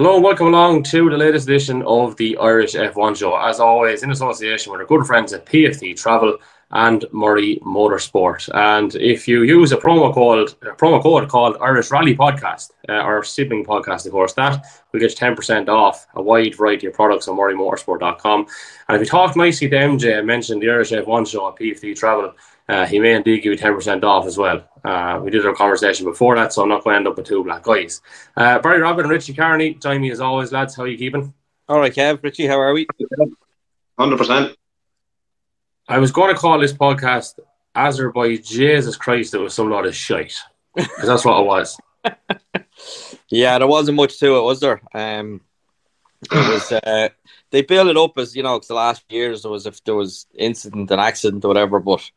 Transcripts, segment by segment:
Hello and welcome along to the latest edition of the Irish F1 Show. As always, in association with our good friends at PFT Travel and Murray Motorsport. And if you use a promo code called Irish Rally Podcast, our sibling podcast, of course, that will get you 10% off a wide variety of products on murraymotorsport.com. And if you talk nicely to MJ and mention the Irish F1 Show at PFT Travel, he may indeed give you 10% off as well. We did our conversation before that, so I'm not going to end up with two black guys. Barry Robert and Richie Carney, join me as always, lads. How are you keeping? All right, Kev. Richie, how are we? 100%. I was going to call this podcast Azerbaijan. Jesus Christ, it was some lot of shite. Because that's what it was. Yeah, there wasn't much to it, was there? It was... they built it up as, you know, because the last years there was incident and accident or whatever, but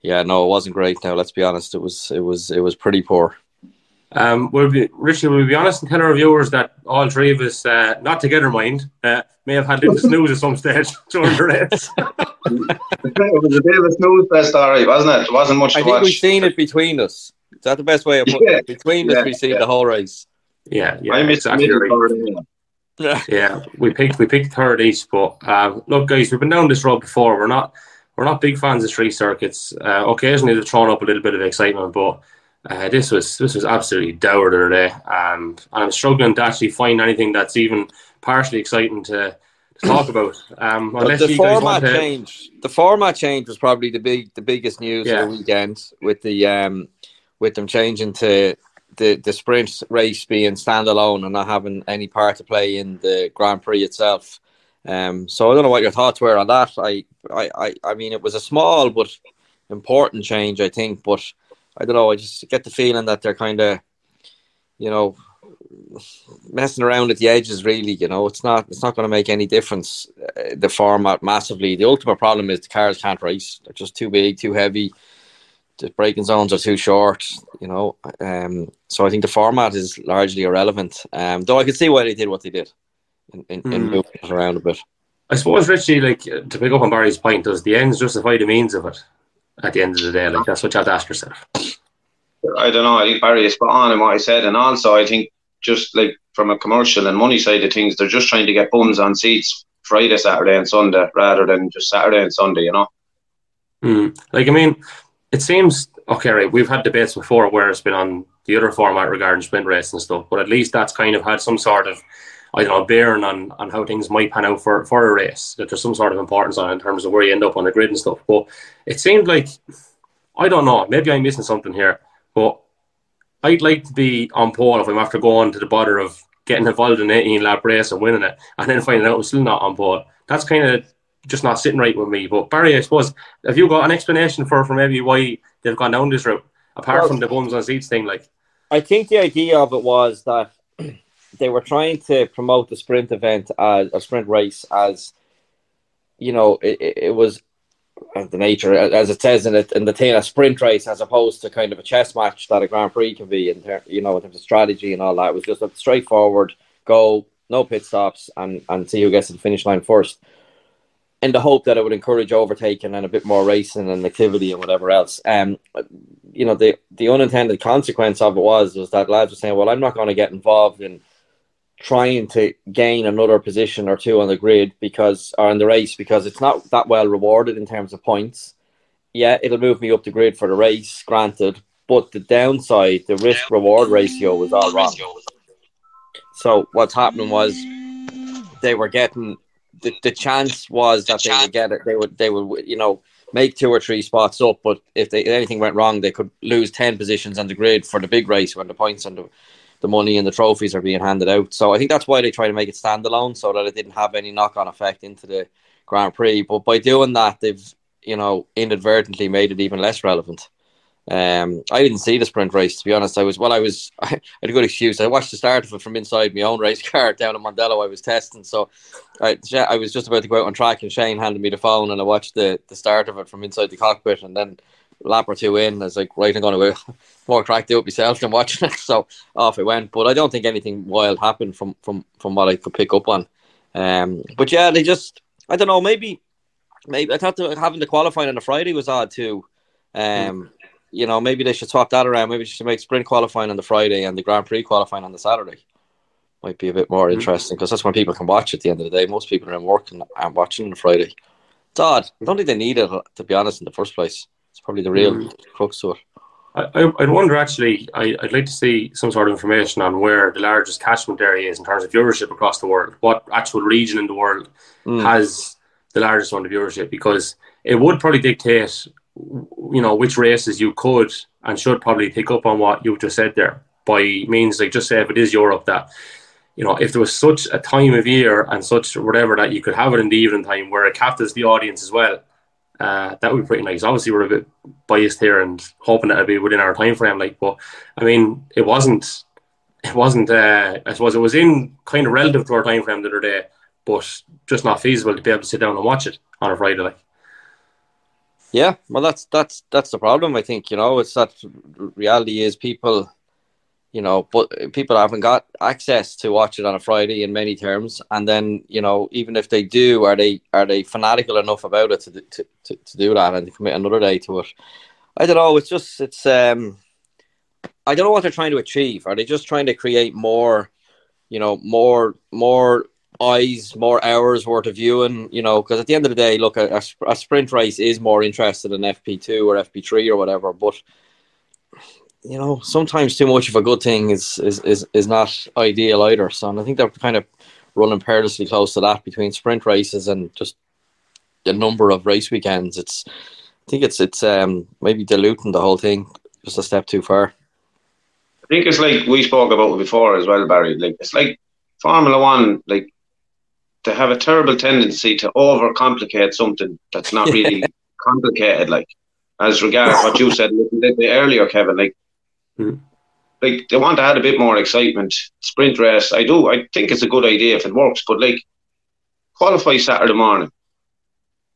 yeah, no, it wasn't great. Now, let's be honest, it was pretty poor. Richie, will we be honest and tell our viewers that all three of us, not together, mind, may have had little snooze at some stage during the race. It was a bit of a snooze fest, all right, wasn't it? It wasn't much. I think we've seen it between us. Is that the best way of putting it? Between us, we've seen the whole race. Yeah, I missed exactly. Yeah, we picked third each, but look, guys, we've been down this road before. We're not big fans of street circuits. Occasionally, they're throwing up a little bit of excitement, but this was absolutely dour today. And I'm struggling to actually find anything that's even partially exciting to talk about. The format change was probably the biggest news of the weekend, with them changing to the sprint race being standalone and not having any part to play in the Grand Prix itself. So I don't know what your thoughts were on that. I mean, it was a small but important change, I think. But I don't know. I just get the feeling that they're kind of, you know, messing around at the edges. Really, you know, it's not going to make any difference. The format massively. The ultimate problem is the cars can't race. They're just too big, too heavy. The braking zones are too short, you know. So I think the format is largely irrelevant. Though I could see why they did what they did in moving it around a bit. I suppose, Richie, like, to pick up on Barry's point, does the ends justify the means of it at the end of the day? Like, that's what you have to ask yourself. I don't know. I think Barry is spot on in what I said. And also, I think just, like, from a commercial and money side of things, they're just trying to get bums on seats Friday, Saturday and Sunday rather than just Saturday and Sunday, you know. Like, I mean... It seems, okay, right, we've had debates before where it's been on the other format regarding sprint race and stuff, but at least that's kind of had some sort of, I don't know, bearing on how things might pan out for a race, that there's some sort of importance on it in terms of where you end up on the grid and stuff. But it seemed like, I don't know, maybe I'm missing something here, but I'd like to be on pole if I'm after going to the bother of getting involved in an 18-lap race and winning it, and then finding out I'm still not on pole. That's kind of... just not sitting right with me. But Barry, I suppose, have you got an explanation for maybe why they've gone down this route, apart from the bums on seats thing? Like, I think the idea of it was that they were trying to promote the sprint event as a sprint race, as you know, it was the nature, as it says in the thing, a sprint race as opposed to kind of a chess match that a Grand Prix can be, in terms of strategy and all that. It was just a straightforward go, no pit stops, and see who gets to the finish line first. In the hope that it would encourage overtaking and a bit more racing and activity and whatever else. You know, the unintended consequence of it was that lads were saying, well, I'm not going to get involved in trying to gain another position or two on the grid because it's not that well rewarded in terms of points. Yeah, it'll move me up the grid for the race, granted, but the downside, the risk-reward ratio was all wrong. So what's happening was they were getting... The chance was that they would get it. They would, you know, make two or three spots up. But if anything went wrong, they could lose 10 positions on the grid for the big race when the points and the money and the trophies are being handed out. So I think that's why they try to make it standalone, so that it didn't have any knock-on effect into the Grand Prix. But by doing that, they've, you know, inadvertently made it even less relevant. I didn't see the sprint race, to be honest. I had a good excuse. I watched the start of it from inside my own race car down in Mondello. I was testing, so I was just about to go out on track, and Shane handed me the phone, and I watched the start of it from inside the cockpit, and then a lap or two in, I was like, right, I'm going to more crack do it myself than watching it. So off it went. But I don't think anything wild happened from what I could pick up on. But yeah, they just, I don't know. Maybe I thought having the qualifying on a Friday was odd too. You know, maybe they should swap that around. Maybe they should make sprint qualifying on the Friday and the Grand Prix qualifying on the Saturday. might be a bit more interesting, because that's when people can watch at the end of the day. Most people are in work and aren't watching on a Friday. It's odd. I don't think they need it, to be honest, in the first place. It's probably the real crux to it. I'd wonder, actually, I'd like to see some sort of information on where the largest catchment area is in terms of viewership across the world. What actual region in the world has the largest amount of viewership? Because it would probably dictate, you know, which races you could and should probably pick up on what you just said there. By means, like, just say if it is Europe, that, you know, if there was such a time of year and such whatever, that you could have it in the evening time where it captures the audience as well. That would be pretty nice. Obviously, we're a bit biased here and hoping that it'll be within our time frame. Like, but I mean, it wasn't. I suppose it was in kind of relative to our time frame the other day, but just not feasible to be able to sit down and watch it on a Friday. Like, yeah, well, that's the problem. I think, you know, it's that reality is people, you know, but people haven't got access to watch it on a Friday in many terms. And then, you know, even if they do, are they fanatical enough about it to do that and to commit another day to it? I don't know. It's just, it's, I don't know what they're trying to achieve. Are they just trying to create more, you know, more eyes, more hours worth of viewing, you know, because at the end of the day, look, a sprint race is more interested in FP2 or FP3 or whatever, but, you know, sometimes too much of a good thing is not ideal either. So, and I think they're kind of running perilously close to that between sprint races and just the number of race weekends. I think it's maybe diluting the whole thing just a step too far. I think it's like we spoke about it before as well, Barry. Like, it's like Formula One, like they have a terrible tendency to overcomplicate something that's not really complicated. Like, as regards what you said earlier, Kevin, like. Like, they want to add a bit more excitement. Sprint race, I think it's a good idea if it works, but like, qualify Saturday morning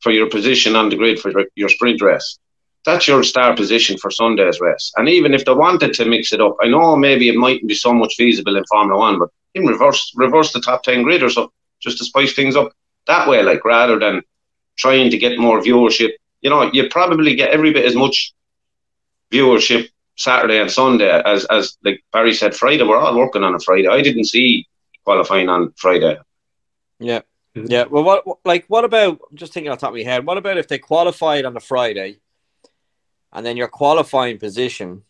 for your position on the grid for your sprint race. That's your star position for Sunday's race. And even if they wanted to mix it up, I know maybe it mightn't be so much feasible in Formula One, but in reverse the top 10 grid or so, just to spice things up that way, like, rather than trying to get more viewership. You know, you probably get every bit as much viewership Saturday and Sunday, as like Barry said, Friday. We're all working on a Friday. I didn't see qualifying on Friday. Yeah, yeah. Well, what about, I'm just thinking off the top of my head, what about if they qualified on a Friday, and then your qualifying position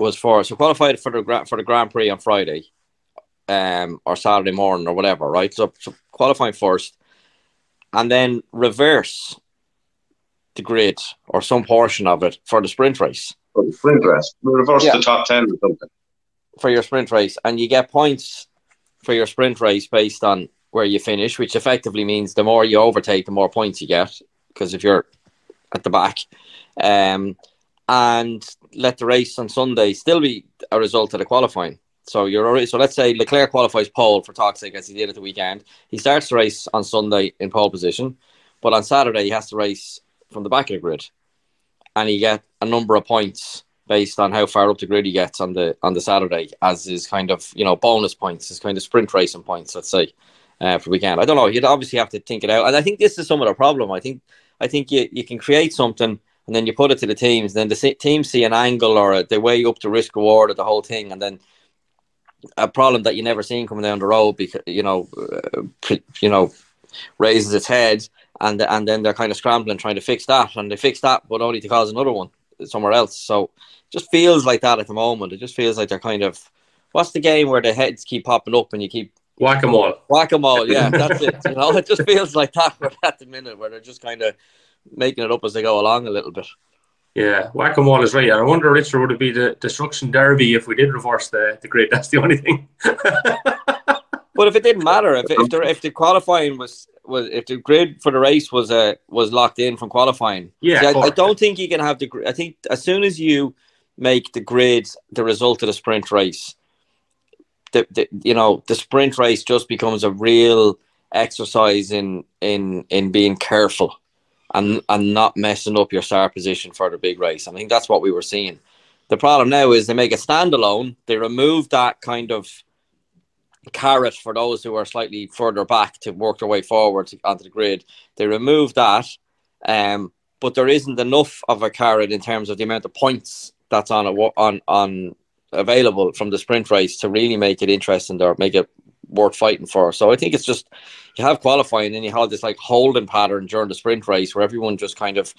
was qualified for the Grand Prix on Friday, or Saturday morning or whatever, right? So qualifying first, and then reverse the grid or some portion of it for the sprint race. Sprint race, reverse the top 10 or something for your sprint race, and you get points for your sprint race based on where you finish, which effectively means the more you overtake, the more points you get, because if you're at the back, and let the race on Sunday still be a result of the qualifying. So you're already, so let's say Leclerc qualifies pole for toxic as he did at the weekend. He starts the race on Sunday in pole position, but on Saturday he has to race from the back of the grid. And you get a number of points based on how far up the grid he gets on the Saturday, as is kind of, you know, bonus points, is kind of sprint racing points, let's say, for the weekend. I don't know. You'd obviously have to think it out. And I think this is some of the problem. I think you can create something and then you put it to the teams. Then the teams see an angle, or they weigh up the risk reward of the whole thing. And then a problem that you never seen coming down the road, because, you know, raises its head. And then they're kind of scrambling, trying to fix that. And they fix that, but only to cause another one somewhere else. So it just feels like that at the moment. It just feels like they're kind of... What's the game where the heads keep popping up and you keep... Whack-a-mole. Whack-a-mole, yeah, that's it. You know, it just feels like that at the minute, where they're just kind of making it up as they go along a little bit. Yeah, whack-a-mole is right. I wonder, Richard, would it be the destruction derby if we did reverse the grid? That's the only thing. But if it didn't matter, if the qualifying was if the grid for the race was locked in from qualifying, yeah, see, I don't think you can have the. I think as soon as you make the grid the result of the sprint race, the sprint race just becomes a real exercise in being careful and not messing up your star position for the big race. I think that's what we were seeing. The problem now is they make it standalone. They remove that kind of carrot for those who are slightly further back to work their way forward onto the grid. They remove that, but there isn't enough of a carrot in terms of the amount of points that's on available from the sprint race to really make it interesting or make it worth fighting for. So I think it's just, you have qualifying and you have this like holding pattern during the sprint race where everyone just kind of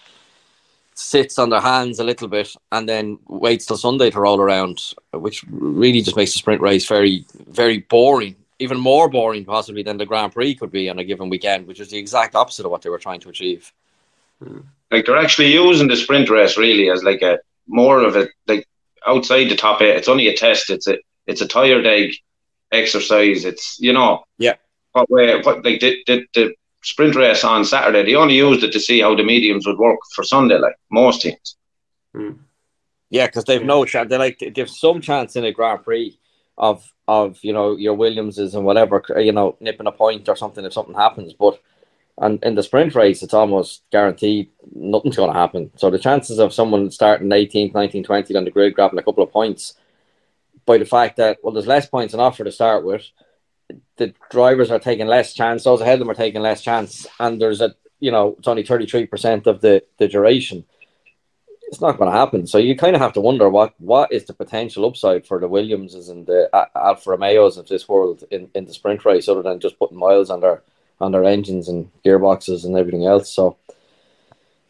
sits on their hands a little bit and then waits till Sunday to roll around, which really just makes the sprint race very, very boring, even more boring possibly than the Grand Prix could be on a given weekend, which is the exact opposite of what they were trying to achieve. Like, they're actually using the sprint race really as like a more of a, like, outside the top eight. It's only a test. It's a tired egg exercise. It's, you know, yeah. What like the sprint race on Saturday, they only used it to see how the mediums would work for Sunday, like most teams. Mm. Yeah, because they've no chance. They like give some chance in a Grand Prix of you know, your Williamses and whatever, you know, nipping a point or something if something happens, but. And in the sprint race, it's almost guaranteed nothing's going to happen. So the chances of someone starting 18th, 19th, 20th on the grid, grabbing a couple of points, by the fact that, well, there's less points on offer to start with, the drivers are taking less chance, those ahead of them are taking less chance, and there's a, you know, it's only 33% of the duration. It's not going to happen. So you kind of have to wonder what is the potential upside for the Williamses and the Alfa Romeos of this world in the sprint race, other than just putting miles on their engines and gearboxes and everything else. So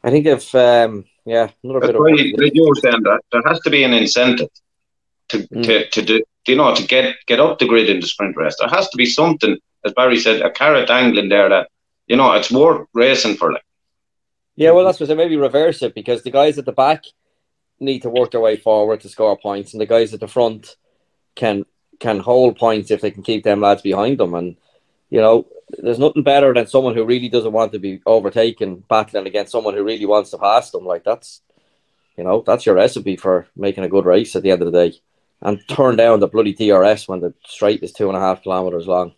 I think if, another bit of... There has to be an incentive to get up the grid in the sprint race. There has to be something, as Barry said, a carrot angling there that, you know, it's worth racing for. Like. Yeah, well, that's what I said. Maybe reverse it, because the guys at the back need to work their way forward to score points, and the guys at the front can hold points if they can keep them lads behind them. And, you know, there's nothing better than someone who really doesn't want to be overtaken battling against someone who really wants to pass them. Like, that's, you know, that's your recipe for making a good race at the end of the day. And turn down the bloody DRS when the straight is 2.5 kilometres long.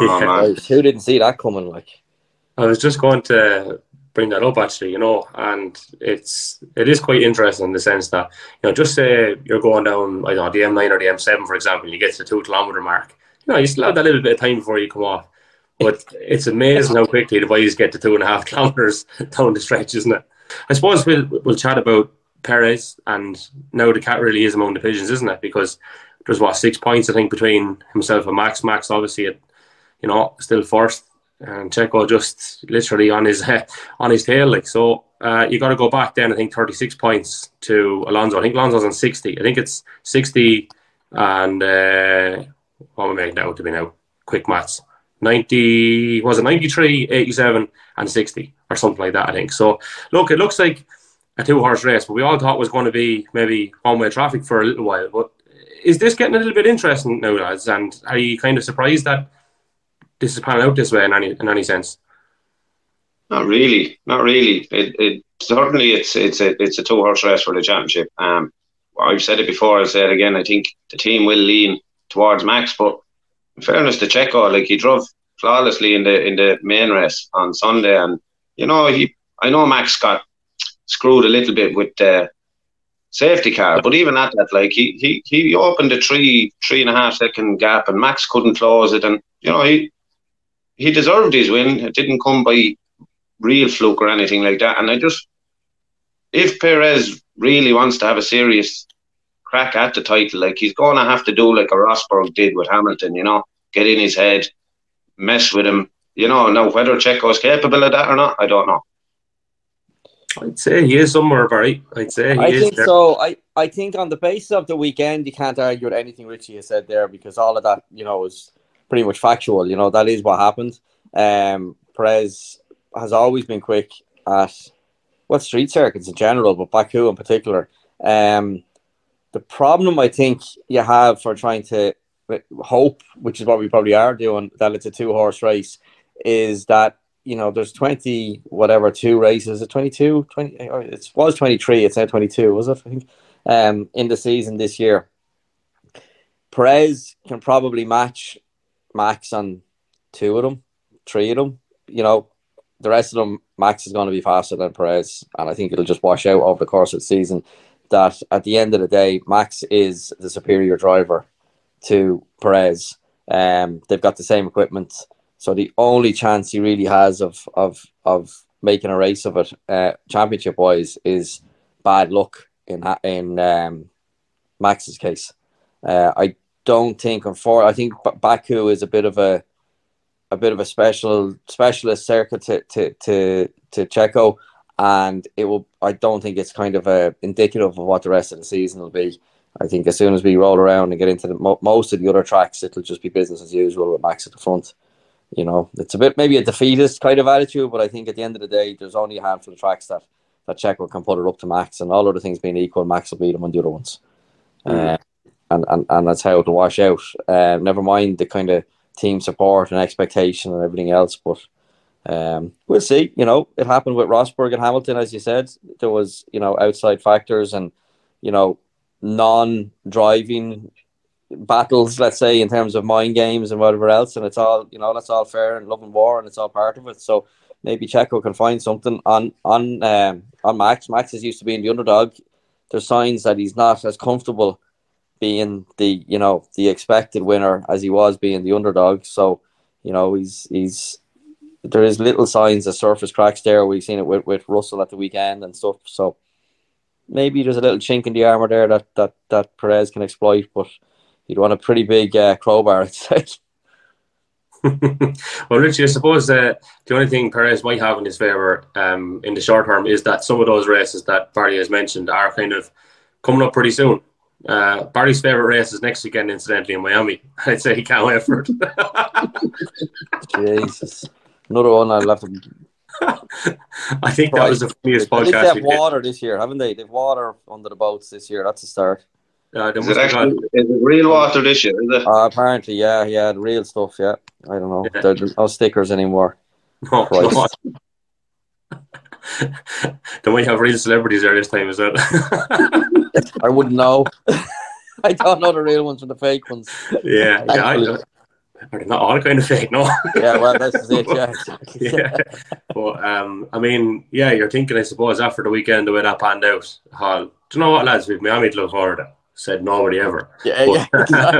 Oh, who didn't see that coming? Like, I was just going to bring that up actually, you know, and it is quite interesting in the sense that, you know, just say you're going down, I don't know, the M9 or the M7, for example, and you get to the 2 kilometre mark. You know, you still have that little bit of time before you come off. But it's amazing how quickly the boys get to 2.5 kilometres down the stretch, isn't it? I suppose we'll chat about Perez, and now the cat really is among the pigeons, isn't it? Because there's, 6 points, I think, between himself and Max. Max, obviously, still first, and Checo just literally on his tail. Like, so you got to go back then, I think, 36 points to Alonso. I think Alonso's on 60. I think it's 60 and... what am I making that out to be now? Quick maths. 93, 87 and 60 or something like that, I think. So look, it looks like a 2-horse race, but we all thought it was going to be maybe one-way traffic for a little while. But is this getting a little bit interesting now, lads? And are you kind of surprised that this is panning out this way in any sense? Not really. It certainly it's a 2-horse race for the championship. I've said it before, I'll say it again. I think the team will lean towards Max, but in fairness to Checo, like, he drove flawlessly in the main race on Sunday, and you know, I know Max got screwed a little bit with the safety car, but even at that, like, he opened a 3.5 second gap, and Max couldn't close it, and you know, he deserved his win. It didn't come by real fluke or anything like that. And I just, if Perez really wants to have a serious crack at the title, like, he's going to have to do like a Rosberg did with Hamilton, you know, get in his head, mess with him, you know. Now, whether Checo's capable of that or not, I don't know. I'd say he is somewhere, Barry. I think so. I think on the basis of the weekend, you can't argue with anything Richie has said there, because all of that, you know, is pretty much factual. You know, that is what happened. Perez has always been quick at, street circuits in general, but Baku in particular. The problem I think you have for trying to hope, which is what we probably are doing, that it's a 2-horse race, is that, you know, there's 2 races. Is it 22? 20? It was 23. It's now 22, was it? I think in the season this year, Perez can probably match Max on 2 of them, 3 of them. You know, the rest of them, Max is going to be faster than Perez, and I think it'll just wash out over the course of the season. That at the end of the day, Max is the superior driver to Perez. They've got the same equipment, so the only chance he really has of making a race of it, championship wise, is bad luck in Max's case. I don't think, unfortunately, I think Baku is a bit of a specialist circuit to Checo, and it will. I don't think it's kind of indicative of what the rest of the season will be. I think as soon as we roll around and get into most of the other tracks, it'll just be business as usual with Max at the front. You know, it's a bit maybe a defeatist kind of attitude, but I think at the end of the day, there's only a handful of tracks that Checo can put it up to Max, and all other things being equal, Max will beat him on the other ones. And that's how it'll wash out. Never mind the kind of team support and expectation and everything else, but we'll see. You know, it happened with Rosberg and Hamilton, as you said. There was, you know, outside factors and, you know, non-driving battles, let's say, in terms of mind games and whatever else, and it's all, you know, that's all fair and love and war, and it's all part of it. So maybe Checo can find something on Max. Max is used to being the underdog. There's signs that he's not as comfortable being the, you know, the expected winner as he was being the underdog. So, you know, he's there is little signs of surface cracks there. We've seen it with Russell at the weekend and stuff. So maybe there's a little chink in the armour there that Perez can exploit, but you'd want a pretty big crowbar, I'd say. Well, Richie, I suppose the only thing Perez might have in his favour in the short term is that some of those races that Barry has mentioned are kind of coming up pretty soon. Barry's favourite race is next weekend, incidentally, in Miami. I'd say he can't wait for it. Jesus. Another one I'll have to... I think that was the funniest podcast. They've water this year, haven't they? They've water under the boats this year. That's a start. Is it actually real water this year? Is it? Apparently, yeah, the real stuff. Yeah, I don't know. Yeah. There's no stickers anymore. No, they might have real celebrities there this time, is it? I wouldn't know. I don't know the real ones from the fake ones. Yeah, they're not all kind of fake, no. Yeah, well, that's it, yeah. Yeah. But, I mean, yeah, you're thinking, I suppose, after the weekend, the way that panned out, do you know what, lads, we've Miami to look forward to. Said nobody ever. Yeah, but, yeah,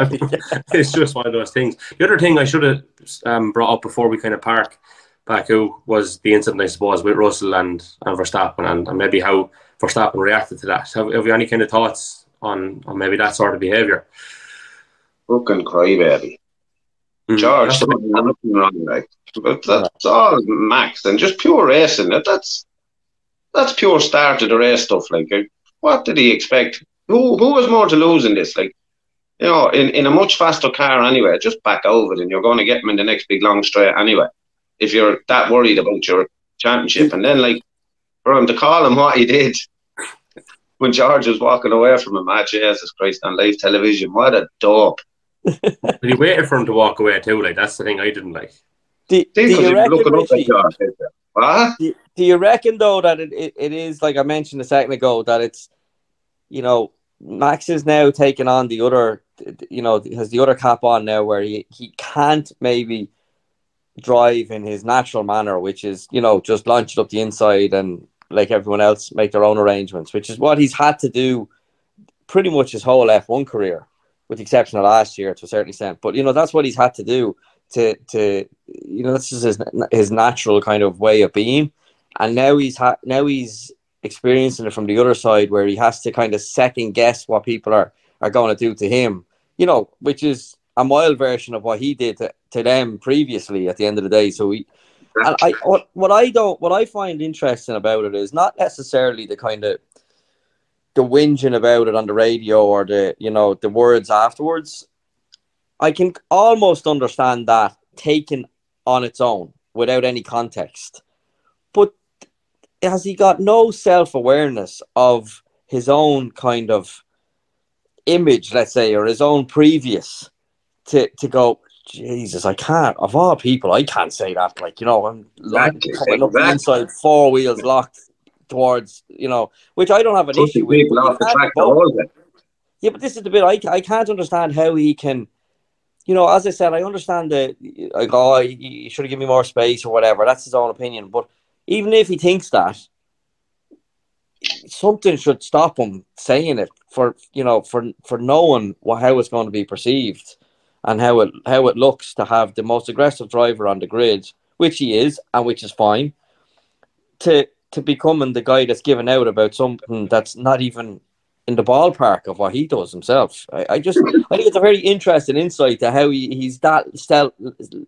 exactly, yeah. It's just one of those things. The other thing I should have brought up before we kind of park Baku was the incident, I suppose, with Russell and Verstappen and maybe how Verstappen reacted to that. Have you any kind of thoughts on maybe that sort of behaviour? Fucking crybaby. George, something wrong, like, but that's all Max and just pure racing. That's pure start of the race stuff. Like, what did he expect? Who was more to lose in this? Like, you know, in a much faster car anyway, just back over it, and you're going to get him in the next big long straight anyway. If you're that worried about your championship, and then like for him to call him what he did when George was walking away from a match, Jesus Christ, on live television, what a dope. But he waited for him to walk away too. Like, that's the thing I didn't like. Do you reckon though that it is, like I mentioned a second ago, that it's, you know, Max is now taking on the other, you know, has the other cap on now, where he can't maybe drive in his natural manner, which is, you know, just launch it up the inside and like everyone else make their own arrangements, which is what he's had to do pretty much his whole F1 career, with the exception of last year to a certain extent. But, you know, that's what he's had to do to you know, that's just his natural kind of way of being. And now he's experiencing it from the other side, where he has to kind of second guess what people are going to do to him, you know, which is a mild version of what he did to them previously at the end of the day. So what I find interesting about it is not necessarily the kind of, the whinging about it on the radio or the, you know, the words afterwards. I can almost understand that taken on its own without any context. But has he got no self-awareness of his own kind of image, let's say, or his own previous to go, Jesus, I can't, of all people, I can't say that. Like, you know, I'm coming up the inside, four wheels locked towards, you know, which I don't have an issue with. Yeah, but this is the bit I can't understand how he can, you know, as I said, I understand that, like, oh, you should have given me more space or whatever. That's his own opinion. But even if he thinks that, something should stop him saying it for knowing how it's going to be perceived and how it looks to have the most aggressive driver on the grid, which he is, and which is fine, to becoming the guy that's given out about something that's not even in the ballpark of what he does himself. I think it's a very interesting insight to how he's that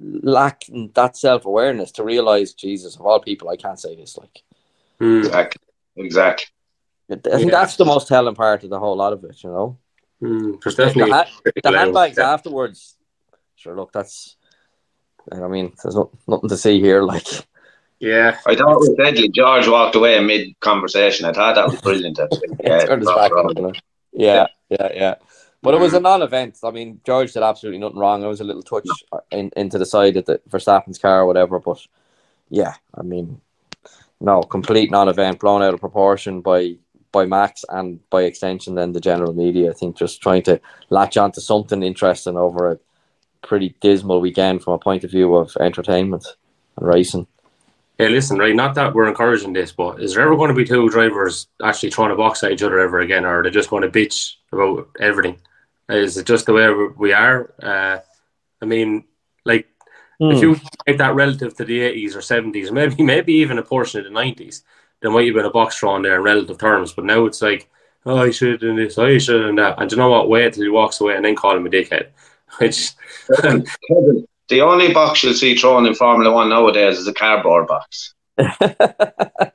lacking that self-awareness to realize, Jesus, of all people, I can't say this. Like, exactly. I think that's the most telling part of the whole lot of it, you know. There's definitely the handbags afterwards. Sure, look, that's. I mean, there's nothing to see here, like. Yeah, I thought it was deadly. George walked away mid conversation. I thought that was brilliant. Yeah. But it was a non-event. I mean, George did absolutely nothing wrong. It was a little touch into the side of the Verstappen's car or whatever. But yeah, I mean, no, complete non-event, blown out of proportion by Max and by extension then the general media. I think just trying to latch on to something interesting over a pretty dismal weekend from a point of view of entertainment and racing. Hey, listen, right, not that we're encouraging this, but is there ever going to be two drivers actually trying to box at each other ever again, or are they just going to bitch about everything? Is it just the way we are? I mean, like, if you take that relative to the 80s or 70s, maybe even a portion of the 90s, there might have been a box drawn there in relative terms, but now it's like, oh, I should do this, I should do that. And do you know what? Wait till he walks away and then call him a dickhead. Which... The only box you'll see thrown in Formula One nowadays is a cardboard box. But,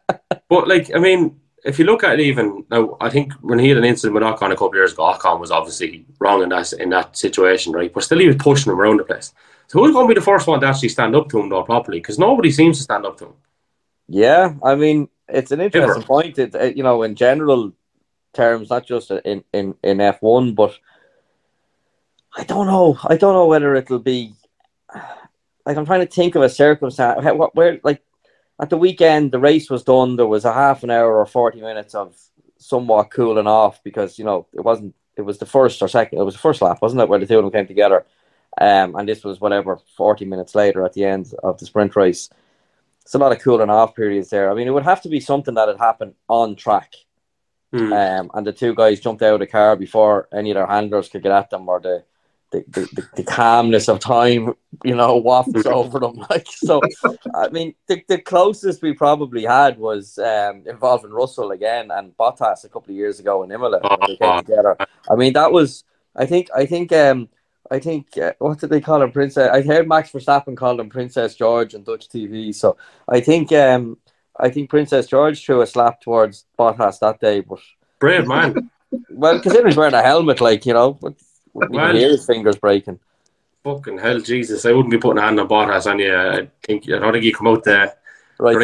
like, I mean, if you look at it even, now, I think when he had an incident with Ocon a couple of years ago, Ocon was obviously wrong in that situation, right? But still he was pushing him around the place. So who's going to be the first one to actually stand up to him, though, properly? Because nobody seems to stand up to him. Yeah, I mean, it's an interesting point. It, you know, in general terms, not just in F1, but I don't know whether it'll be... Like, I'm trying to think of a circumstance where, like, at the weekend, the race was done. There was a half an hour or 40 minutes of somewhat cooling off because, you know, it was the first or second, it was the first lap, wasn't it, where the two of them came together. And this was, whatever, 40 minutes later at the end of the sprint race. It's a lot of cooling off periods there. I mean, it would have to be something that had happened on track. And the two guys jumped out of the car before any of their handlers could get at them, or the calmness of time, you know, wafts over them. Like, so, I mean, the closest we probably had was involving Russell again and Bottas a couple of years ago in Imola when they came together. I mean, that was, I think, what did they call him, Princess? I heard Max Verstappen call him Princess George on Dutch TV. So I think Princess George threw a slap towards Bottas that day. But brave man. Well, considering he's wearing a helmet, like, you know. But, well, his fingers breaking. Fucking hell, Jesus! I wouldn't be putting a hand on Bottas on you. I don't think you come out there, right,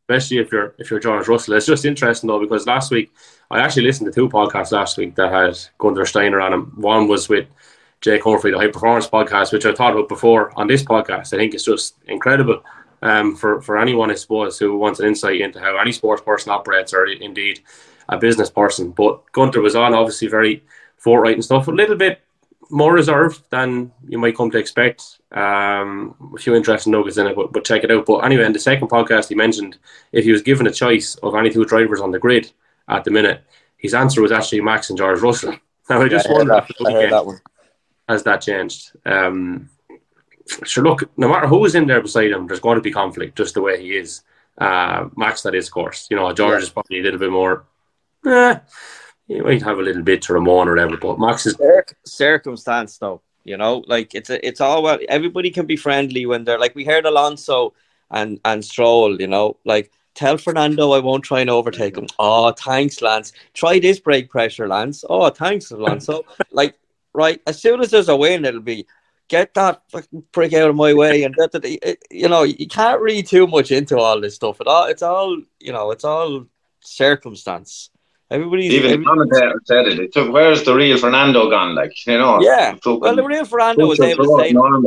especially if you're George Russell. It's just interesting though, because last week I actually listened to two podcasts last week that had Gunther Steiner on them. One was with Jake Humphrey, the High Performance Podcast, which I thought about before on this podcast. I think it's just incredible for anyone, I suppose, who wants an insight into how any sports person operates, or indeed a business person. But Gunther was on, obviously very forthright and stuff, a little bit more reserved than you might come to expect. A few interesting nuggets in it, but check it out. But anyway, in the second podcast, he mentioned if he was given a choice of any two drivers on the grid at the minute, his answer was actually Max and George Russell. Now, I just wonder has that changed? Sure, look, no matter who is in there beside him, there's going to be conflict just the way he is. Max, that is, of course. You know, George is probably a little bit more... You might have a little bit to Ramon or whatever, but Max is... Circumstance, though, you know? Like, it's all well... Everybody can be friendly when they're... Like, we heard Alonso and Stroll, you know? Like, tell Fernando I won't try and overtake him. Oh, thanks, Lance. Try this brake pressure, Lance. Oh, thanks, Alonso. So, like, right, as soon as there's a win, it'll be, get that fucking prick out of my way. And you know, you can't read too much into all this stuff. It's all circumstance. Even commentator said it. Where's the real Fernando gone? Like, you know. Yeah. Well, the real Fernando was able to say, do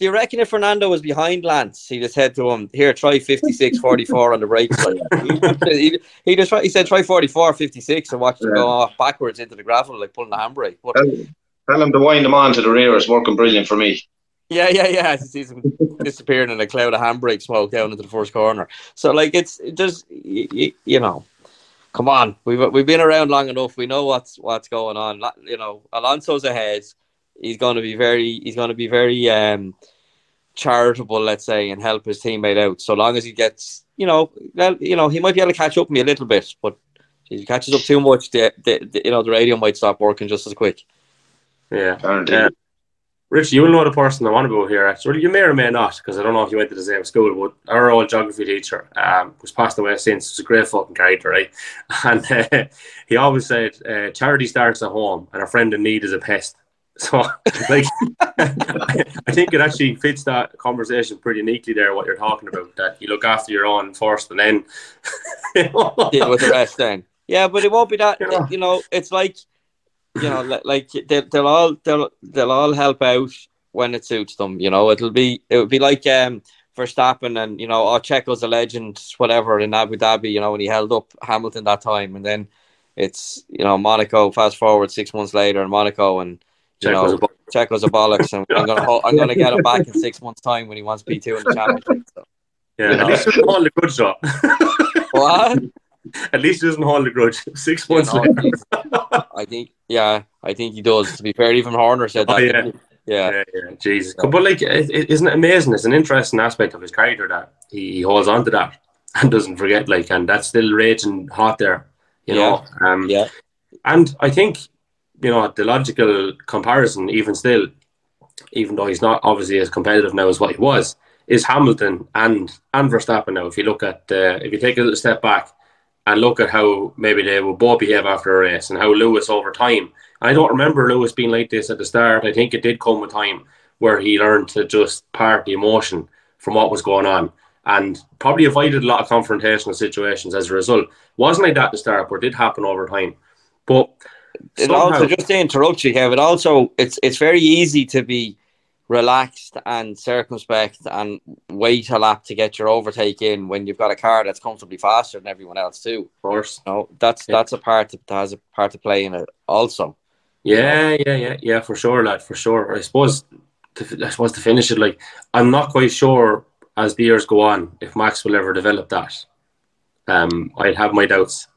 you reckon if Fernando was behind Lance, he just said to him, here, try 56-44 on the brakes? He said, try 44-56 and watch them go off backwards into the gravel, like pulling the handbrake. Tell him to wind him on to the rear. It's working brilliant for me. Yeah. I see him disappearing in a cloud of handbrake smoke down into the first corner. So, like, it's just, you know. Come on, we've been around long enough. We know what's going on. You know, Alonso's ahead. He's going to be very charitable, let's say, and help his teammate out. So long as he gets, you know, well, you know, he might be able to catch up with me a little bit, but if you catch it up too much, the radio might stop working just as quick. Yeah. Rich, you'll know the person I want to go here, actually. You may or may not, because I don't know if you went to the same school, but our old geography teacher, who's passed away since, was a great fucking character, right? And he always said, charity starts at home, and a friend in need is a pest. So, like, I think it actually fits that conversation pretty neatly there, what you're talking about, that you look after your own first and then deal with the rest then. Yeah, but it won't be that, it's like, they'll all help out when it suits them. It would be like Verstappen and Checo's a legend, whatever, in Abu Dhabi. When he held up Hamilton that time, and then it's Monaco. Fast forward 6 months later in Monaco, and Checo's a bollocks, and I'm gonna get him back in 6 months' time when he wants P2 in the championship. So, yeah, at least he hold the grudge up. What? At least he doesn't hold the grudge 6 months later. I think he does. To be fair, even Horner said that. Yeah. Jesus. But isn't it amazing? It's an interesting aspect of his character that he holds on to that and doesn't forget. And that's still raging hot there. You know. And I think the logical comparison, even though he's not obviously as competitive now as what he was, is Hamilton and Verstappen now. If you look at if you take a little step back and look at how maybe they will both behave after a race, and how Lewis over time. I don't remember Lewis being like this at the start. I think it did come with time where he learned to just park the emotion from what was going on, and probably avoided a lot of confrontational situations as a result. Wasn't like that at the start, but it did happen over time. But it also, just to interrupt you, Kevin, also it's very easy to be relaxed and circumspect and wait a lap to get your overtake in when you've got a car that's comfortably faster than everyone else too. Of course, that's a part that has a part to play in it also. Yeah, for sure, lad, for sure. I suppose to finish it, I'm not quite sure as the years go on if Max will ever develop that. I'd have my doubts.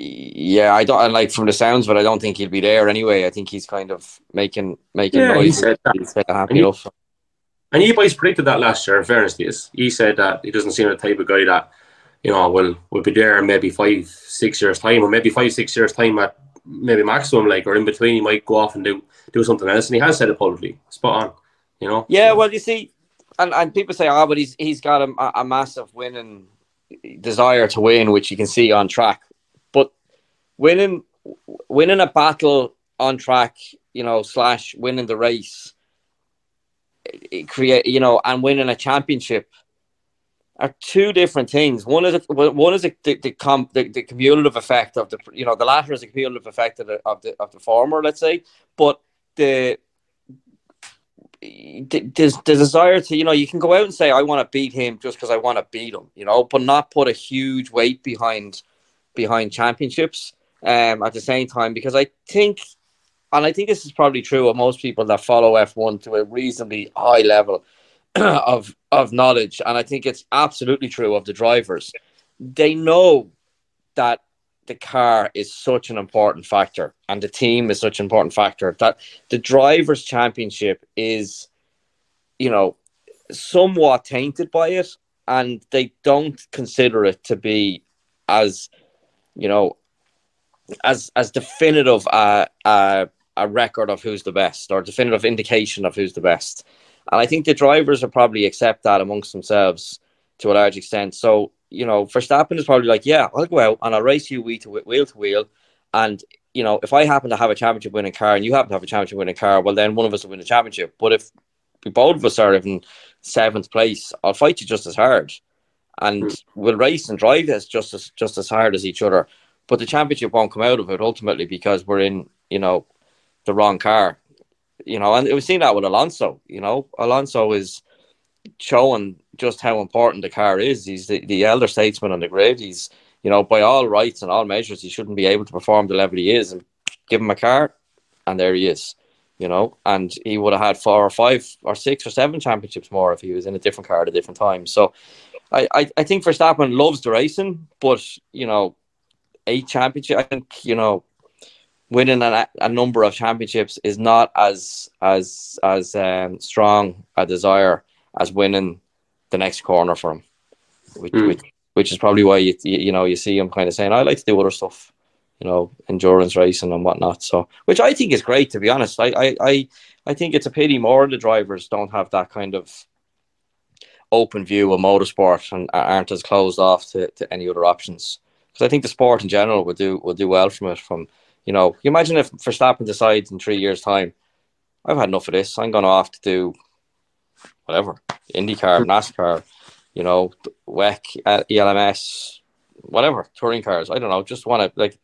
Yeah, I don't from the sounds, but I don't think he'll be there anyway. I think he's kind of making noise. He said that. He's happy enough. And he boys predicted that last year, in fairness to us. He said that he doesn't seem the type of guy that, will be there in maybe 5-6 years' time, or maybe 5-6 years' time at maybe maximum, or in between he might go off and do something else. And he has said it publicly. Spot on, Yeah, well, you see, and people say, but he's got a massive winning desire to win, which you can see on track. Winning a battle on track, / winning the race, and winning a championship are two different things. One is the cumulative effect of the latter is the cumulative effect of the former, let's say. But the desire to you can go out and say I want to beat him just because I want to beat him, but not put a huge weight behind championships. At the same time, because I think this is probably true of most people that follow F1 to a reasonably high level of knowledge, and I think it's absolutely true of the drivers. They know that the car is such an important factor and the team is such an important factor that the drivers' championship is, somewhat tainted by it, and they don't consider it to be as definitive a record of who's the best, or definitive indication of who's the best. And I think the drivers will probably accept that amongst themselves to a large extent. So, Verstappen is probably like, yeah, I'll go out and I'll race you wheel to wheel. And, if I happen to have a championship winning car and you happen to have a championship winning car, well, then one of us will win the championship. But if both of us are in 7th place, I'll fight you just as hard. And we'll race and drive as just as hard as each other. But the championship won't come out of it ultimately because we're in, the wrong car, and we've seen that with Alonso. Alonso is showing just how important the car is. He's the elder statesman on the grid. He's, by all rights and all measures, he shouldn't be able to perform the level he is. And give him a car, and there he is, And he would have had 4 or 5 or 6 or 7 championships more if he was in a different car at a different time. So, I think Verstappen loves the racing, but 8 championship, I think, winning a number of championships is not as strong a desire as winning the next corner for him, which is probably why you see him kind of saying, I like to do other stuff. you know, endurance racing and whatnot. So, which I think is great, to be honest. I think it's a pity more of the drivers don't have that kind of open view of motorsport and aren't as closed off to any other options. Because I think the sport in general would do well from it. From, you know, you imagine if Verstappen decides in 3 years' time, I've had enough of this, I'm going to have to do whatever, IndyCar, NASCAR, you know, WEC, ELMS, whatever, touring cars. I don't know, just want to like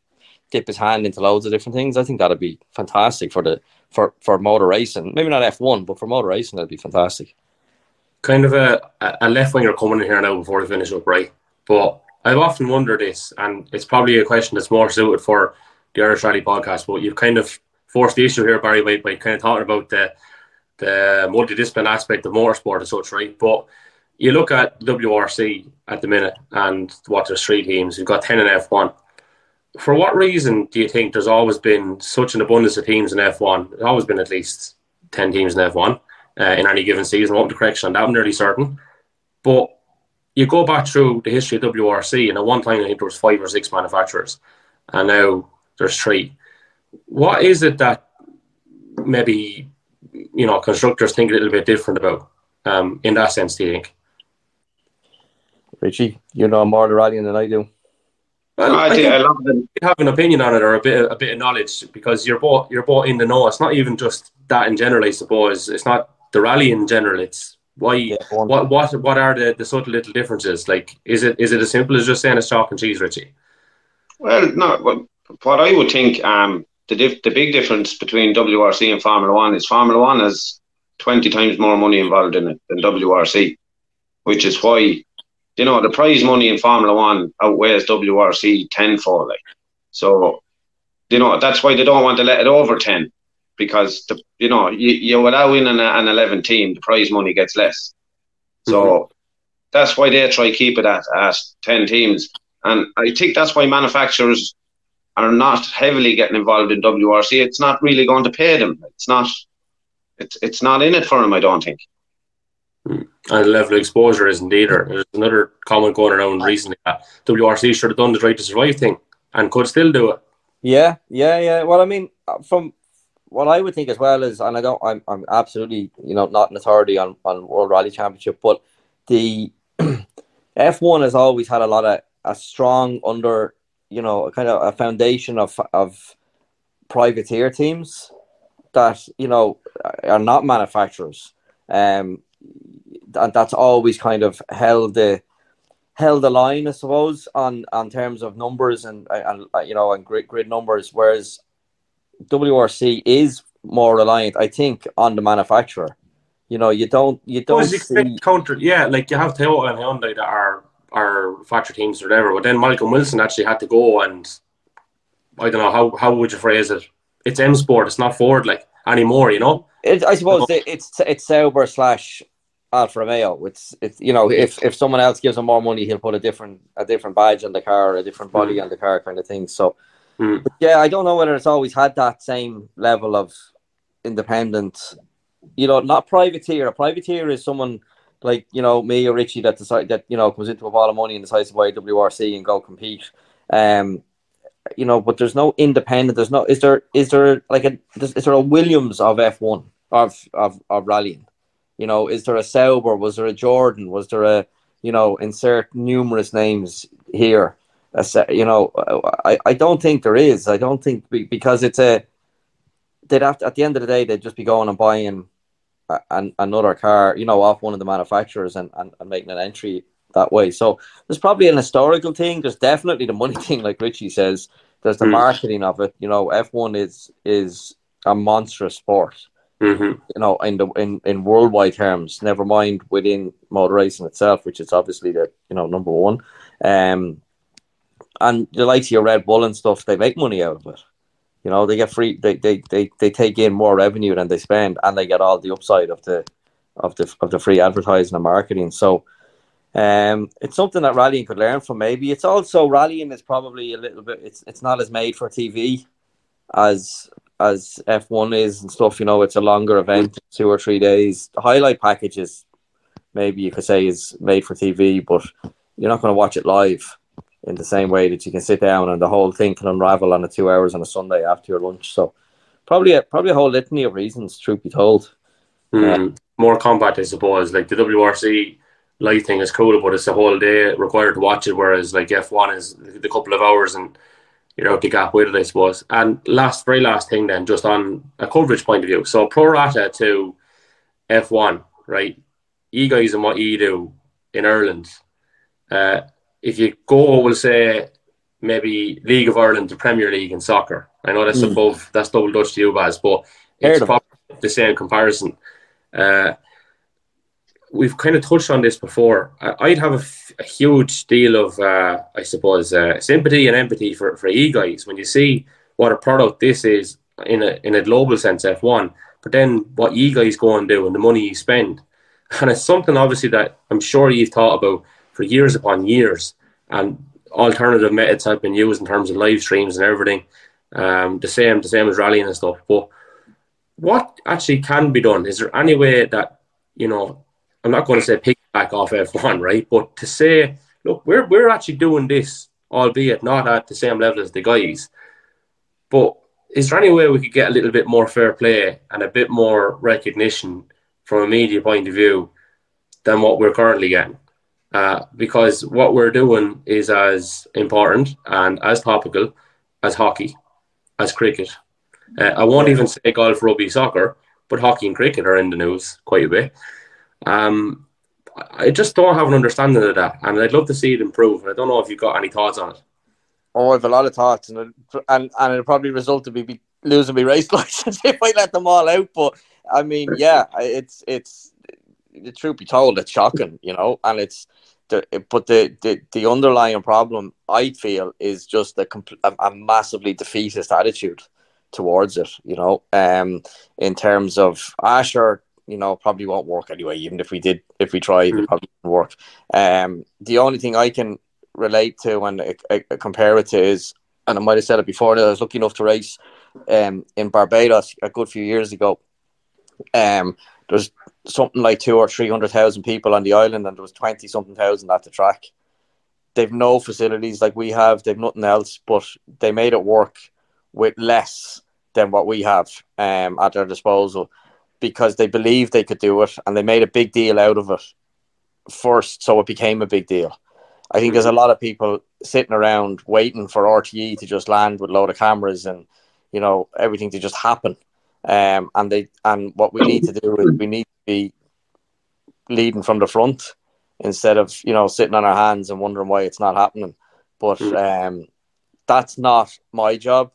dip his hand into loads of different things. I think that'd be fantastic for motor racing. Maybe not F1, but for motor racing, that'd be fantastic. Kind of a left winger coming in here now before we finish up, right? But I've often wondered this, and it's probably a question that's more suited for the Irish Rally podcast, but you've kind of forced the issue here, Barry, by kind of talking about the multidiscipline aspect of motorsport and such, right? But you look at WRC at the minute and what, there's three teams, you've got 10 in F1. For what reason do you think there's always been such an abundance of teams in F1? There's always been at least 10 teams in F1 in any given season. I won't be correction on that, I'm nearly certain. But you go back through the history of WRC, and at one time I think there was 5 or 6 manufacturers, and now there's 3. What is it that maybe, you know, constructors think a little bit different about in that sense, do you think? Richie, you know more the rallying than I do. Well, I think you have an opinion on it, or a bit of knowledge, because you're both in the know. It's not even just that in general, I suppose. It's not the rally in general. It's why. Yeah, what are the subtle little differences? Like, is it as simple as just saying it's chalk and cheese, Richie? Well, no. What I would think, the big difference between WRC and Formula One is Formula One has 20 times more money involved in it than WRC, which is why, you know, the prize money in Formula One outweighs WRC tenfold. Like. So, you know, that's why they don't want to let it over 10, because, you know, you allow in an 11 team, the prize money gets less. So that's why they try to keep it at 10 teams. And I think that's why manufacturers are not heavily getting involved in WRC. It's not really going to pay them. It's not in it for them, I don't think. And the level of exposure isn't either. There's another comment going around recently that WRC should have done the right to survive thing and could still do it. Yeah. Well, I mean, from what I would think as well is, and I'm absolutely, you know, not an authority on World Rally Championship, but the F1 has always had a lot of a strong under, you know, kind of a foundation of privateer teams that, you know, are not manufacturers. And that's always kind of held the line, I suppose, on terms of numbers and you know, and grid numbers, whereas WRC is more reliant, I think, on the manufacturer. You know, you don't see... counter, yeah, like you have Toyota and Hyundai that are factory teams or whatever, but then Malcolm Wilson actually had to go, and I don't know, how would you phrase it? It's M Sport, it's not Ford like anymore, you know. I suppose it's Sauber / Alfa Romeo. It's you know, if someone else gives him more money, he'll put a different badge on the car, a different body on the car, kind of thing. So yeah, I don't know whether it's always had that same level of independent, you know, not privateer. A privateer is someone like, you know, me or Richie that decide that, you know, comes into a ball of money and decides to buy WRC and go compete. You know, but there's no independent. There's no. Is there like is there a Williams of F1 of rallying? You know, is there a Sauber? Was there a Jordan? Was there a, you know, insert numerous names here? You know, I don't think there is. I don't think, because it's a, they'd have to, at the end of the day, they'd just be going and buying another car, you know, off one of the manufacturers and making an entry that way. So there's probably an historical thing. There's definitely the money thing, like Richie says. There's the marketing of it. You know, F1 is a monstrous sport. You know, in worldwide terms, never mind within motor racing itself, which is obviously the, you know, number one. And the likes of your Red Bull and stuff, they make money out of it. You know, they get free. They take in more revenue than they spend, and they get all the upside of the free advertising and marketing. So. It's something that rallying could learn from. Maybe it's also, rallying is probably a little bit, it's not as made for TV as F1 is and stuff. You know, it's a longer event, 2 or 3 days. The highlight packages, maybe you could say, is made for TV, but you're not going to watch it live. in the same way that you can sit down and the whole thing can unravel on a 2 hours on a Sunday after your lunch. So probably a whole litany of reasons, truth be told. More compact, I suppose. Like the WRC light thing is cool, but it's a whole day required to watch it, whereas like F1 is the couple of hours and you're out the gap with it, I suppose. And very last thing then, just on a coverage point of view. So pro rata to F1, right? You guys and what you do in Ireland, if you go, we'll say, maybe League of Ireland to Premier League in soccer. I know that's above, that's double Dutch to you, Baz, but it's probably the same comparison. We've kind of touched on this before. I'd have a huge deal of, I suppose, sympathy and empathy for you guys when you see what a product this is in a global sense, F1, but then what you guys go and do and the money you spend. And it's something, obviously, that I'm sure you've thought about for years upon years, and alternative methods have been used in terms of live streams and everything, the same as rallying and stuff. But what actually can be done? Is there any way that, you know, I'm not going to say piggyback off F1, right? But to say, look, we're actually doing this, albeit not at the same level as the guys. But is there any way we could get a little bit more fair play and a bit more recognition from a media point of view than what we're currently getting? Because what we're doing is as important and as topical as hockey, as cricket. I won't even say golf, rugby, soccer, but hockey and cricket are in the news quite a bit. I just don't have an understanding of that, and I'd love to see it improve. And I don't know if you've got any thoughts on it. Oh, I have a lot of thoughts, and it'll probably result in me losing my race license if I let them all out. But I mean, yeah, it's. The truth be told, it's shocking, you know, and it's. But the underlying problem, I feel, is just a massively defeatist attitude towards it, you know, in terms of, sure, you know, probably won't work anyway, even if we did, if we tried, it probably wouldn't work. The only thing I can relate to and compare it to is, and I might have said it before, that I was lucky enough to race in Barbados a good few years ago. There's something like 200,000 or 300,000 people on the island, and there was 20-something thousand at the track. They've no facilities like we have. They've nothing else, but they made it work with less than what we have at their disposal, because they believed they could do it, and they made a big deal out of it first, so it became a big deal. I think there's a lot of people sitting around waiting for RTE to just land with a load of cameras and, you know, everything to just happen. And what we need to do is we need to be leading from the front instead of, you know, sitting on our hands and wondering why it's not happening. But that's not my job.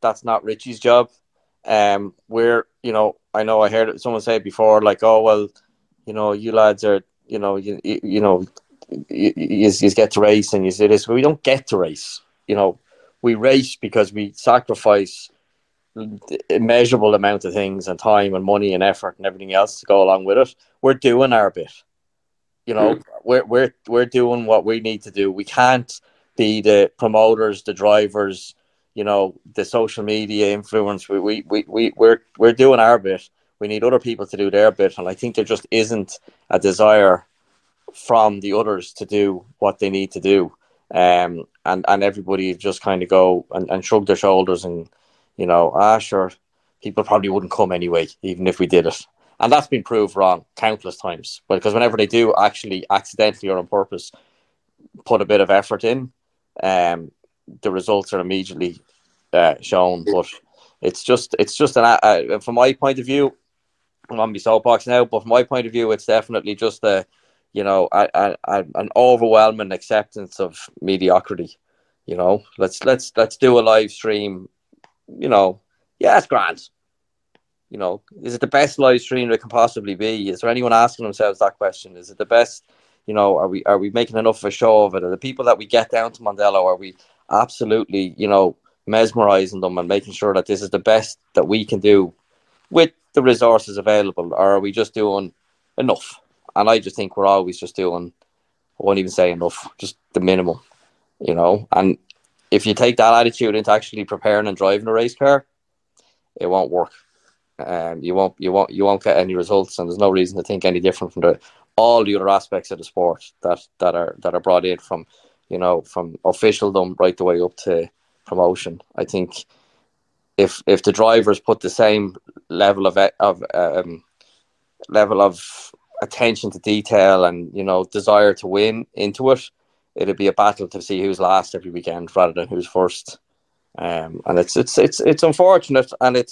That's not Richie's job. We're, you know I heard someone say before, like, oh, well, you know, you lads are, you know, you get to race and you say this. Well, we don't get to race. You know, we race because we sacrifice immeasurable amount of things and time and money and effort and everything else to go along with it. We're doing our bit, you know. We're doing what we need to do. We can't be the promoters, the drivers, you know, the social media influence. We're doing our bit. We need other people to do their bit, and I think there just isn't a desire from the others to do what they need to do. And everybody just kind of go and shrug their shoulders and, you know, sure, people probably wouldn't come anyway, even if we did it. And that's been proved wrong countless times. Because whenever they do actually accidentally or on purpose put a bit of effort in, the results are immediately shown. But it's just an from my point of view, I'm on my soapbox now, but from my point of view, it's definitely just an overwhelming acceptance of mediocrity. You know, let's do a live stream. You know, yeah, it's grand. You know, is it the best live stream that can possibly be? Is there anyone asking themselves that question? Is it the best? You know, are we making enough of a show of it? Are the people that we get down to Mondello, are we absolutely, you know, mesmerizing them and making sure that this is the best that we can do with the resources available? Or are we just doing enough? And I just think we're always just doing, I won't even say enough, just the minimum, you know. And if you take that attitude into actually preparing and driving a race car, it won't work. You won't get any results, and there's no reason to think any different from all the other aspects of the sport that are brought in from you know, from officialdom right the way up to promotion. I think if the drivers put the same level of attention to detail and, you know, desire to win into it, it'd be a battle to see who's last every weekend rather than who's first. And it's unfortunate, and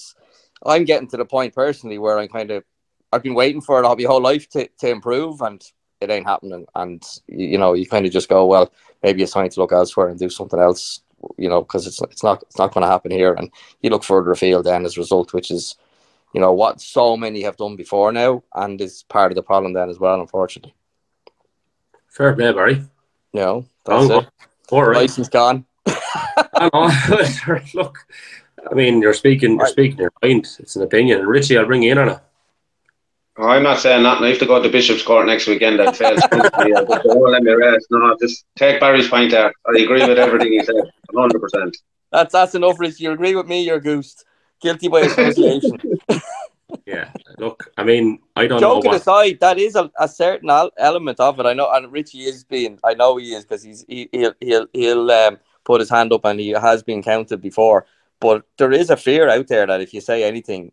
I'm getting to the point personally where I've been waiting for it all my whole life to improve, and it ain't happening. And, you know, you kind of just go, well, maybe it's time to look elsewhere and do something else, you know, because it's not going to happen here. And you look further afield then as a result, which is, you know, what so many have done before now, and it's part of the problem then as well, unfortunately. Fair play, Barry. No, that's it. All right. License gone. Look, I mean, you're speaking your mind. It's an opinion. And Richie, I'll bring you in on it. Oh, I'm not saying nothing. I have to go to Bishop's Court next weekend. I'd fail. No, just take Barry's point there. I agree with everything he said, 100%. That's enough, Richie. You agree with me, you're goosed. Guilty by association. Yeah, look, I mean, I don't know. Joking aside, that is a certain element of it. I know, and Richie is being, I know he is, because he'll put his hand up, and he has been counted before. But there is a fear out there that if you say anything,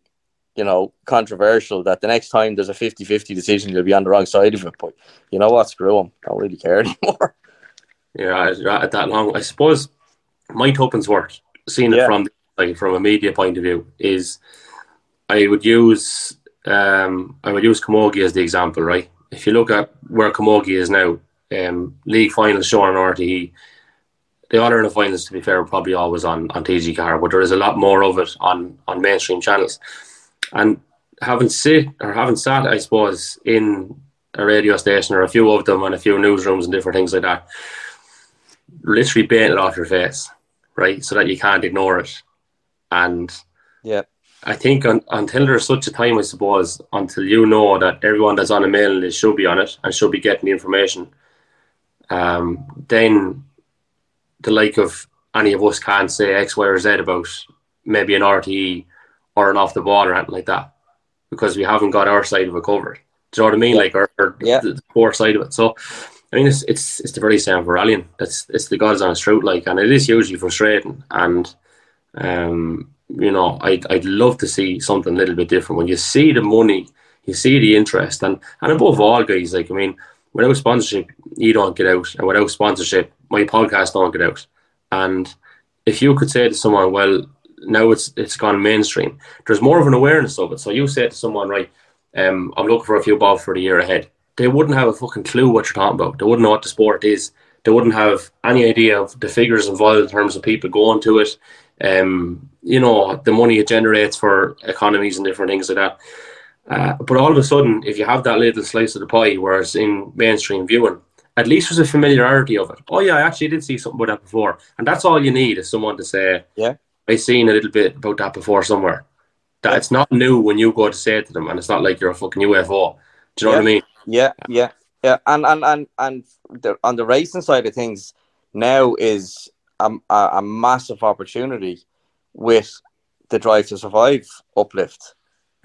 you know, controversial, that the next time there's a 50-50 decision, you'll be on the wrong side of it. But you know what? Screw him. I don't really care anymore. Yeah, at that long, I suppose Mike Hoppen's work, seeing it from a media point of view, is I would use Camogie as the example, right? If you look at where Camogie is now, league finals show on RTE. The other in the finals, to be fair, probably always on TG Car, but there is a lot more of it on mainstream channels. And having sat, I suppose, in a radio station or a few of them and a few newsrooms and different things like that, literally baiting it off your face, right? So that you can't ignore it. And yeah, I think until there's such a time, I suppose, until you know that everyone that's on a mailing list should be on it and should be getting the information, then the like of any of us can't say X, Y, or Z about maybe an RTE or an Off the Ball or anything like that, because we haven't got our side of it covered. Do you know what I mean? Yeah. Like the poor side of it. So, I mean, it's the very same for rallying. It's the God's honest truth, like, and it is hugely frustrating. And, you know, I'd love to see something a little bit different. When you see the money, you see the interest, and above all, guys, like, I mean, without sponsorship, you don't get out, and without sponsorship, my podcast don't get out. And if you could say to someone, well, now it's gone mainstream, there's more of an awareness of it. So you say to someone, right, I'm looking for a few bob for the year ahead. They wouldn't have a fucking clue what you're talking about. They wouldn't know what the sport is. They wouldn't have any idea of the figures involved in terms of people going to it. You know, the money it generates for economies and different things like that. But all of a sudden, if you have that little slice of the pie, whereas in mainstream viewing, at least there's a familiarity of it. Oh yeah, I actually did see something about that before. And that's all you need, is someone to say, yeah, I've seen a little bit about that before somewhere. That it's not new when you go to say it to them, and it's not like you're a fucking UFO. Do you know what I mean? Yeah, yeah, yeah. And on the racing side of things, now is a massive opportunity with the Drive to Survive uplift.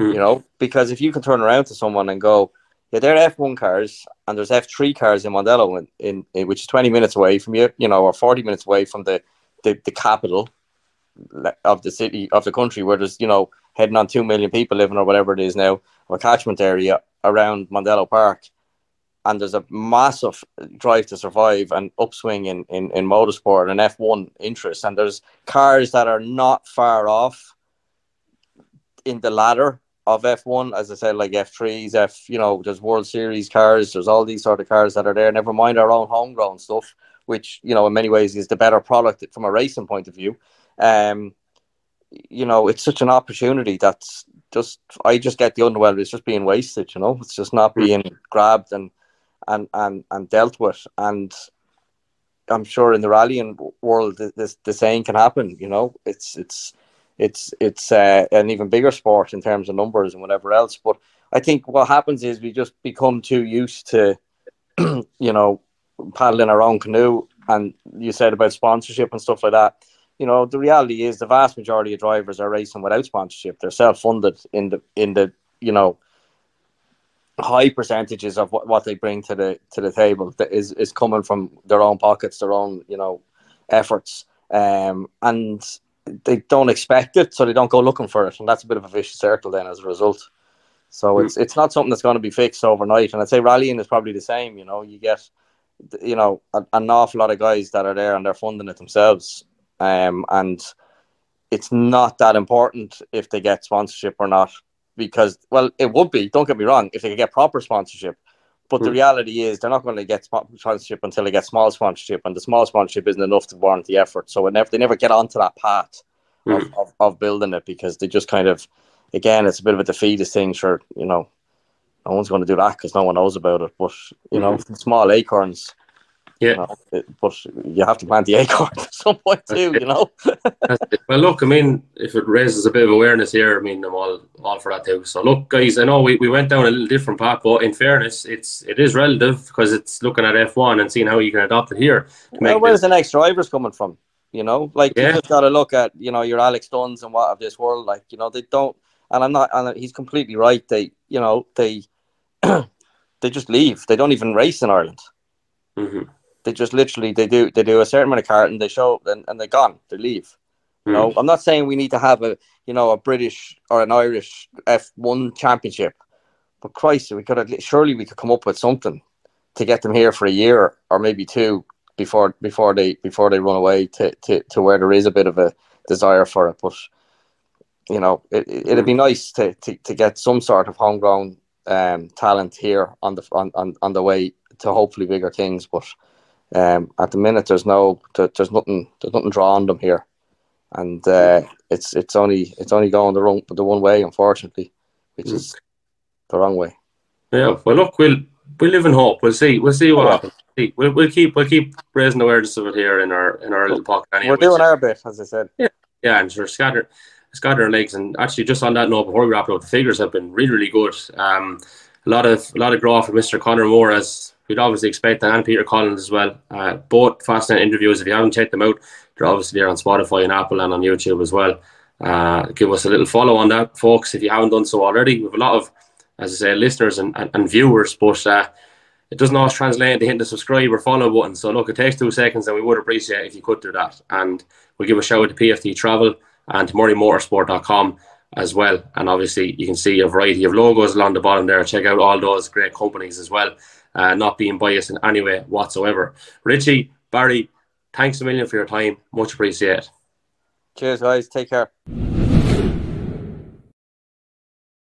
Mm. You know, because if you can turn around to someone and go, yeah, they're F1 cars, and there's F3 cars in Mondello, in which is 20 minutes away from you, you know, or 40 minutes away from the capital of the city, of the country, where there's, you know, heading on 2 million people living, or whatever it is now, or catchment area around Mondello Park. And there's a massive Drive to Survive and upswing in motorsport and F1 interest. And there's cars that are not far off in the ladder of F1, as I said, like F3s, you know, there's World Series cars, there's all these sort of cars that are there, never mind our own homegrown stuff, which, you know, in many ways is the better product from a racing point of view. You know, it's such an opportunity that's just, I just get the underwhelm. It's just being wasted, you know, it's just not being grabbed and dealt with. And I'm sure in the rallying world, the same can happen, you know, it's an even bigger sport in terms of numbers and whatever else. But I think what happens is we just become too used to, you know, paddling our own canoe. And you said about sponsorship and stuff like that. You know, the reality is the vast majority of drivers are racing without sponsorship. They're self-funded in the you know, high percentages of what they bring to the table that is coming from their own pockets, their own, efforts. And they don't expect it, so they don't go looking for it. And that's a bit of a vicious circle then as a result. So it's not something that's going to be fixed overnight. And I'd say rallying is probably the same. You get, an awful lot of guys that are there and they're funding it themselves. And it's not that important if they get sponsorship or not, because, well, it would be, don't get me wrong, if they could get proper sponsorship. But the reality is they're not going to get sponsorship until they get small sponsorship, and the small sponsorship isn't enough to warrant the effort. So they never get onto that path of building it, because they just kind of, again, it's a bit of a defeatist thing. Sure, no one's going to do that because no one knows about it. But, small acorns. Yeah. But you have to plant the acorn at some point too, Well, look, if it raises a bit of awareness here, I'm all for that too. So look, guys, I know we went down a little different path, but in fairness, it is relative, because it's looking at F1 and seeing how you can adopt it here. Well, where's the next drivers coming from? You just got to look at, your Alex Dunn's and what of this world, they don't, and I'm not, and he's completely right. They they just leave. They don't even race in Ireland. Mm-hmm. They just literally, they do a certain amount of karting, they show, and they're gone. They leave. I'm not saying we need to have a British or an Irish F1 championship, but Christ, surely we could come up with something to get them here for a year or maybe two before they run away to where there is a bit of a desire for it. But it'd be nice to get some sort of homegrown talent here on the way to hopefully bigger things, but. At the minute, there's nothing drawing them here, and it's only going the one way, unfortunately, which is the wrong way. Yeah, well, look, we live in hope. We'll see what happens. We'll keep raising awareness of it here in our little pocket. Anyway. We're doing our bit, as I said. Yeah, and sure, scatter our legs. And actually, just on that note, before we wrap it up, the figures have been really, really good. A lot of growth for Mr. Conor Moore, as we'd obviously expect, and Peter Collins as well. Both fascinating interviews. If you haven't checked them out, they're obviously there on Spotify and Apple and on YouTube as well. Give us a little follow on that, folks, if you haven't done so already. We have a lot of, as I say, listeners and viewers, but it doesn't always translate into hitting the subscribe or follow button. So look, it takes 2 seconds, and we would appreciate it if you could do that. And we'll give a shout out to PFT Travel and to MurrayMotorsport.com as well. And obviously you can see a variety of logos along the bottom there. Check out all those great companies as well. Not being biased in any way whatsoever. Richie, Barry, thanks a million for your time. Much appreciated. Cheers, guys. Take care.